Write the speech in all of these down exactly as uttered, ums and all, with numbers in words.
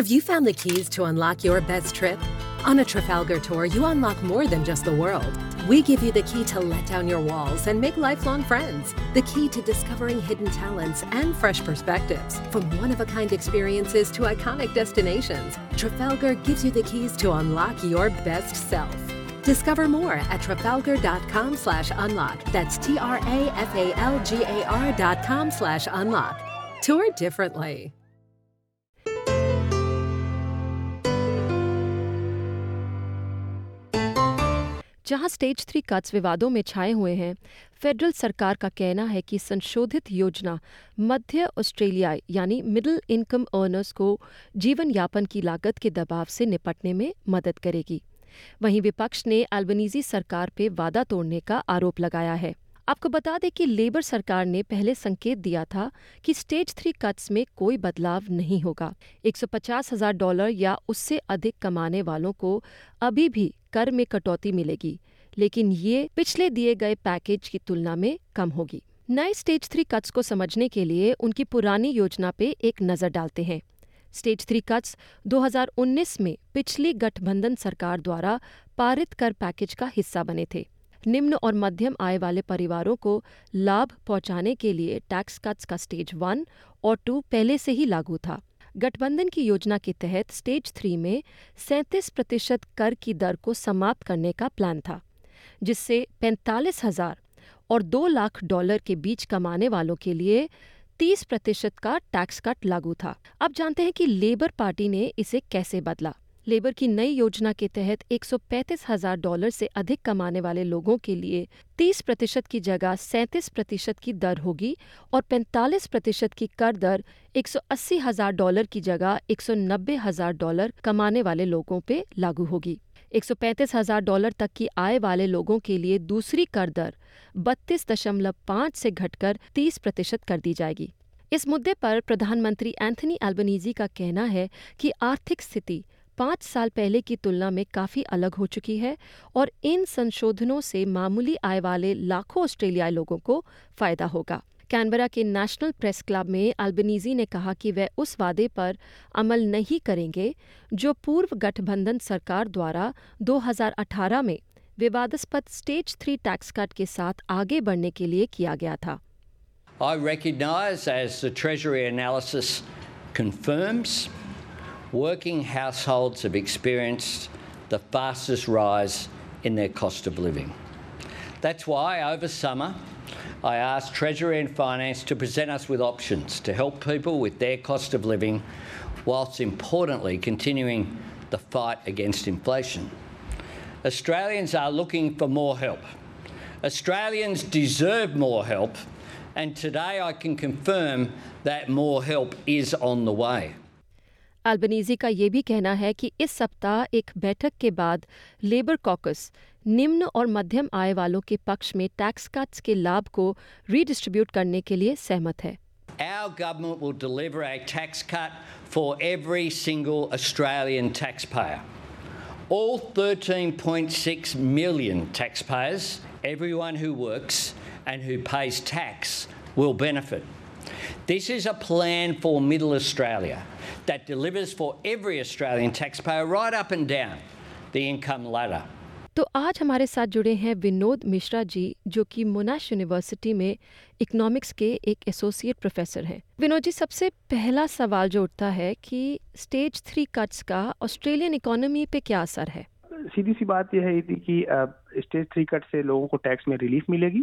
Have you found the keys to unlock your best trip? On a Trafalgar tour, you unlock more than just the world. We give you the key to let down your walls and make lifelong friends, the key to discovering hidden talents and fresh perspectives. From one-of-a-kind experiences to iconic destinations, Trafalgar gives you the keys to unlock your best self. Discover more at trafalgar.com slash unlock. That's T-R-A-F-A-L-G-A-R dot com slash unlock. Tour differently. जहां stage three cuts विवादों में छाए हुए हैं, federal सरकार का कहना है कि संशोधित योजना मध्य ऑस्ट्रेलियाई यानी मिडिल इनकम अर्नर्स को जीवन यापन की लागत के दबाव से निपटने में मदद करेगी। वहीं विपक्ष ने अल्बनीज़ी सरकार पे वादा तोड़ने का आरोप लगाया है। आपको बता दें कि लेबर सरकार ने पहले संकेत दिया था कि स्टेज थ्री कट्स में कोई बदलाव नहीं होगा। एक सौ पचास हजार डॉलर या उससे अधिक कमाने वालों को अभी भी कर में कटौती मिलेगी, लेकिन ये पिछले दिए गए पैकेज की तुलना में कम होगी। नए स्टेज थ्री कट्स को समझने के लिए उनकी पुरानी योजना पे एक नज़र डालते हैं। स्टेज थ्री कट्स दो हज़ार उन्नीस में पिछली गठबंधन सरकार द्वारा पारित कर पैकेज का हिस्सा बने थे। निम्न और मध्यम आय वाले परिवारों को लाभ पहुंचाने के लिए टैक्स कट्स का स्टेज वन और टू पहले से ही लागू था। गठबंधन की योजना के तहत स्टेज थ्री में सैंतीस प्रतिशत कर की दर को समाप्त करने का प्लान था, जिससे पैंतालीस हजार और दो लाख डॉलर के बीच कमाने वालों के लिए तीस प्रतिशत का टैक्स कट लागू था। अब जानते हैं कि लेबर पार्टी ने इसे कैसे बदला। लेबर की नई योजना के तहत एक सौ पैंतीस हजार डॉलर से अधिक कमाने वाले लोगों के लिए तीस प्रतिशत की जगह सैंतीस प्रतिशत की दर होगी और पैंतालीस प्रतिशत की कर दर एक सौ अस्सी हजार डॉलर की जगह एक सौ नब्बे हजार डॉलर कमाने वाले लोगों पे लागू होगी। एक सौ पैंतीस हजार डॉलर तक की आय वाले लोगों के लिए दूसरी कर दर बत्तीस दशमलव पाँच से घटकर तीस प्रतिशत कर दी जाएगी। इस मुद्दे पर प्रधानमंत्री एंथनी अल्बनीज़ी का कहना है कि आर्थिक स्थिति पाँच साल पहले की तुलना में काफ़ी अलग हो चुकी है और इन संशोधनों से मामूली आय वाले लाखों ऑस्ट्रेलियाई लोगों को फ़ायदा होगा। कैनबरा के नेशनल प्रेस क्लब में अल्बनीज़ी ने कहा कि वे उस वादे पर अमल नहीं करेंगे जो पूर्व गठबंधन सरकार द्वारा दो हज़ार अठारह में विवादास्पद स्टेज थ्री टैक्स कट के साथ आगे बढ़ने के लिए किया गया था। I recognize as the Treasury analysis confirms working households have experienced the fastest rise in their cost of living. That's why over summer I asked Treasury and Finance to present us with options to help people with their cost of living whilst importantly continuing the fight against inflation. Australians are looking for more help. Australians deserve more help and today I can confirm that more help is on the way. Albanese का ये भी कहना है कि इस सप्ताह एक बैठक के बाद लेबर कॉकस निम्न और मध्यम आय वालों के पक्ष में टैक्स कट्स के लाभ को रीडिस्ट्रीब्यूट करने के लिए सहमत है। Our government will deliver a tax cut for every single Australian taxpayer. All thirteen point six million taxpayers, everyone who works and who pays tax will benefit. This is a plan for middle Australia that delivers for every Australian taxpayer right up and down the income ladder. तो आज हमारे साथ जुड़े हैं विनोद मिश्रा जी, जो कि मोनाश university में economics के एक एसोसिएट प्रोफेसर हैं। विनोद जी, सबसे पहला सवाल जो उठता है कि स्टेज थ्री कट्स का ऑस्ट्रेलियन इकोनॉमी पे क्या असर है? सीधी सी बात यह है कि स्टेज थ्री कट से लोगों को टैक्स में रिलीफ मिलेगी,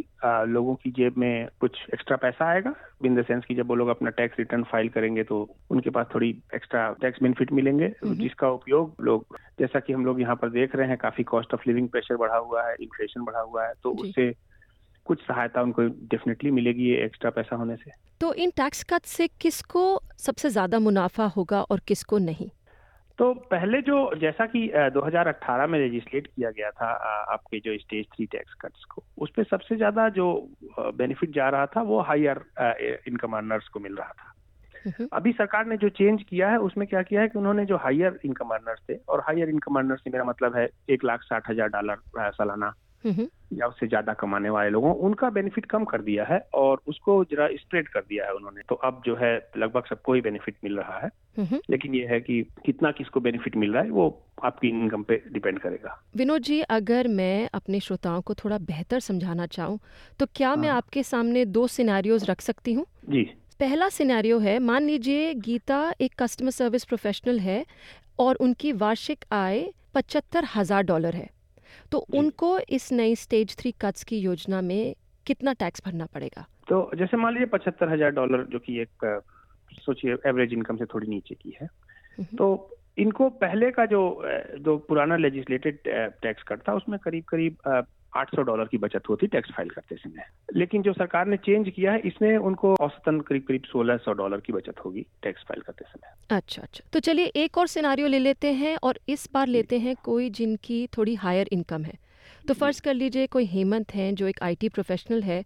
लोगों की जेब में कुछ एक्स्ट्रा पैसा आएगा, इन द सेंस कि जब वो लोग अपना टैक्स रिटर्न फाइल करेंगे तो उनके पास थोड़ी एक्स्ट्रा टैक्स बेनिफिट मिलेंगे, जिसका उपयोग लोग, जैसा कि हम लोग यहाँ पर देख रहे हैं, काफी कॉस्ट ऑफ लिविंग प्रेशर बढ़ा हुआ है, इन्फ्लेशन बढ़ा हुआ है, तो उससे कुछ सहायता उनको डेफिनेटली मिलेगी ये एक्स्ट्रा पैसा होने से। तो इन टैक्स कट से किसको सबसे ज्यादा मुनाफा होगा और किसको नहीं? तो पहले जो, जैसा कि दो हज़ार अठारह में लेजिस्लेट किया गया था आपके जो स्टेज थ्री टैक्स कट्स को, उस पे सबसे ज़्यादा जो बेनिफिट जा रहा था वो हायर इनकम अर्नर्स को मिल रहा था। अभी सरकार ने जो चेंज किया है उसमें क्या किया है कि उन्होंने जो हायर इनकम अर्नर्स थे, और हायर इनकम अर्नर्स से मेरा मतलब है एक लाख साठ हजार डॉलर सालाना या उससे ज्यादा कमाने वाले लोगों, उनका बेनिफिट कम कर दिया है और उसको जरा स्प्रेड कर दिया है उन्होंने। तो अब जो है लगभग सबको ही बेनिफिट मिल रहा है, लेकिन ये है कि कितना किसको बेनिफिट मिल रहा है वो आपकी इनकम पे डिपेंड करेगा। विनोद जी, अगर मैं अपने श्रोताओं को थोड़ा बेहतर समझाना चाहूँ तो क्या हाँ। मैं आपके सामने दो सिनेरियोज रख सकती हूँ? जी। पहला सिनेरियो है, मान लीजिए गीता एक कस्टमर सर्विस प्रोफेशनल है और उनकी वार्षिक आय पचहत्तर हजार डॉलर है, तो उनको इस नई स्टेज थ्री कट्स की योजना में कितना टैक्स भरना पड़ेगा? तो जैसे मान लीजिए पचहत्तर हजार डॉलर जो कि एक सोचिए एवरेज इनकम से थोड़ी नीचे की है, तो इनको पहले का जो जो पुराना लेजिस्लेटेड टैक्स कट था उसमें करीब करीब आठ सौ डॉलर की बचत होती टैक्स फाइल करते समय, लेकिन जो सरकार ने चेंज किया है इसमें उनको औसतन करीब करीब सोलह सौ डॉलर की बचत होगी टैक्स फाइल करते समय। अच्छा अच्छा, तो चलिए एक और सिनारियो ले लेते हैं और इस बार लेते हैं कोई जिनकी थोड़ी हायर इनकम है। तो फर्ज कर लीजिए कोई हेमंत हैं जो एक आईटी प्रोफेशनल है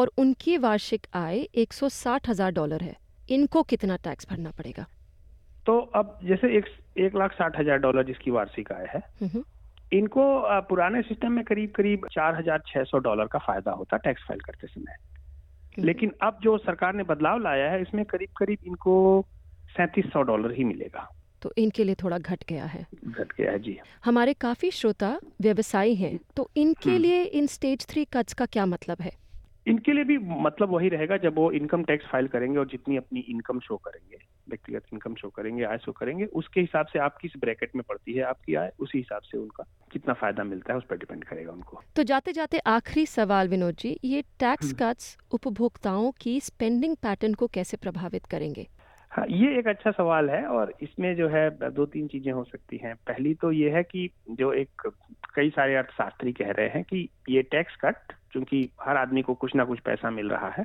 और उनकी वार्षिक आय एक सौ साठ हजार डॉलर है, इनको कितना टैक्स भरना पड़ेगा? तो अब जैसे एक, एक लाख साठ हजार डॉलर जिसकी वार्षिक आय है, इनको पुराने सिस्टम में करीब करीब चार हजार छह सौ डॉलर का फायदा होता टैक्स फाइल करते समय, लेकिन अब जो सरकार ने बदलाव लाया है इसमें करीब करीब इनको सैंतीस सौ डॉलर ही मिलेगा, तो इनके लिए थोड़ा घट गया है। घट गया है जी। हमारे काफी श्रोता व्यवसायी हैं, तो इनके लिए इन स्टेज थ्री कट्स का क्या मतलब है? इनके लिए भी मतलब वही रहेगा, जब वो इनकम टैक्स फाइल करेंगे और जितनी अपनी इनकम शो करेंगे, व्यक्तिगत इनकम शो करेंगे, आय शो करेंगे, उसके हिसाब से आप किस ब्रैकेट में पड़ती है आपकी आय, उसी हिसाब से उनका कितना फायदा मिलता है उस पर डिपेंड करेगा उनको। तो जाते जाते आखिरी सवाल विनोद जी, ये टैक्स कट्स उपभोक्ताओं की स्पेंडिंग पैटर्न को कैसे प्रभावित करेंगे? हाँ, ये एक अच्छा सवाल है और इसमें जो है दो तीन चीजें हो सकती हैं। पहली तो ये है कि जो एक कई सारे अर्थशास्त्री कह रहे हैं कि ये टैक्स कट, चूंकि हर आदमी को कुछ ना कुछ पैसा मिल रहा है,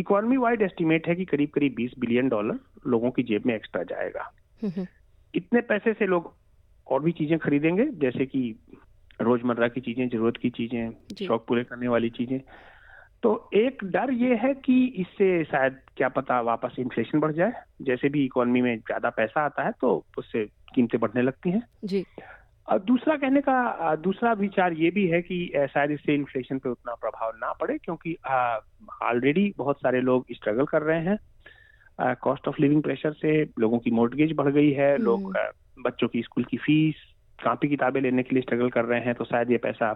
इकोनॉमी वाइड एस्टिमेट है कि करीब करीब बीस बिलियन डॉलर लोगों की जेब में एक्स्ट्रा जाएगा। इतने पैसे से लोग और भी चीजें खरीदेंगे, जैसे कि रोजमर्रा की चीजें, जरूरत की चीजें, शौक पूरे करने वाली चीजें। तो एक डर ये है कि इससे शायद क्या पता वापस इन्फ्लेशन बढ़ जाए, जैसे भी इकोनॉमी में ज्यादा पैसा आता है तो उससे कीमतें बढ़ने लगती हैं जी। और दूसरा कहने का दूसरा विचार ये भी है कि शायद इससे इन्फ्लेशन पे उतना प्रभाव ना पड़े, क्योंकि ऑलरेडी बहुत सारे लोग स्ट्रगल कर रहे हैं कॉस्ट ऑफ लिविंग प्रेशर से, लोगों की मॉर्गेज बढ़ गई है, लोग आ, बच्चों की स्कूल की फीस, कापी किताबें लेने के लिए स्ट्रगल कर रहे हैं, तो शायद ये पैसा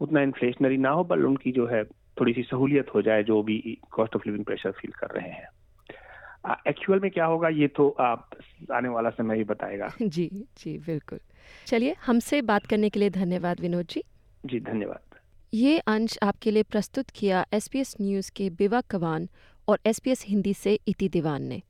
उतना इन्फ्लेशनरी ना हो, बल्कि उनकी जो है थोड़ी सी सहूलियत हो जाए जो भी cost of living pressure feel कर रहे हैं। एक्चुअल में क्या होगा ये तो आप आने वाला समय ही बताएगा। जी जी बिल्कुल। चलिए, हमसे बात करने के लिए धन्यवाद विनोद जी। जी धन्यवाद। ये अंश आपके लिए प्रस्तुत किया एसबीएस न्यूज़ के बिवा कवान और एसबीएस हिंदी से इति दीवान ने।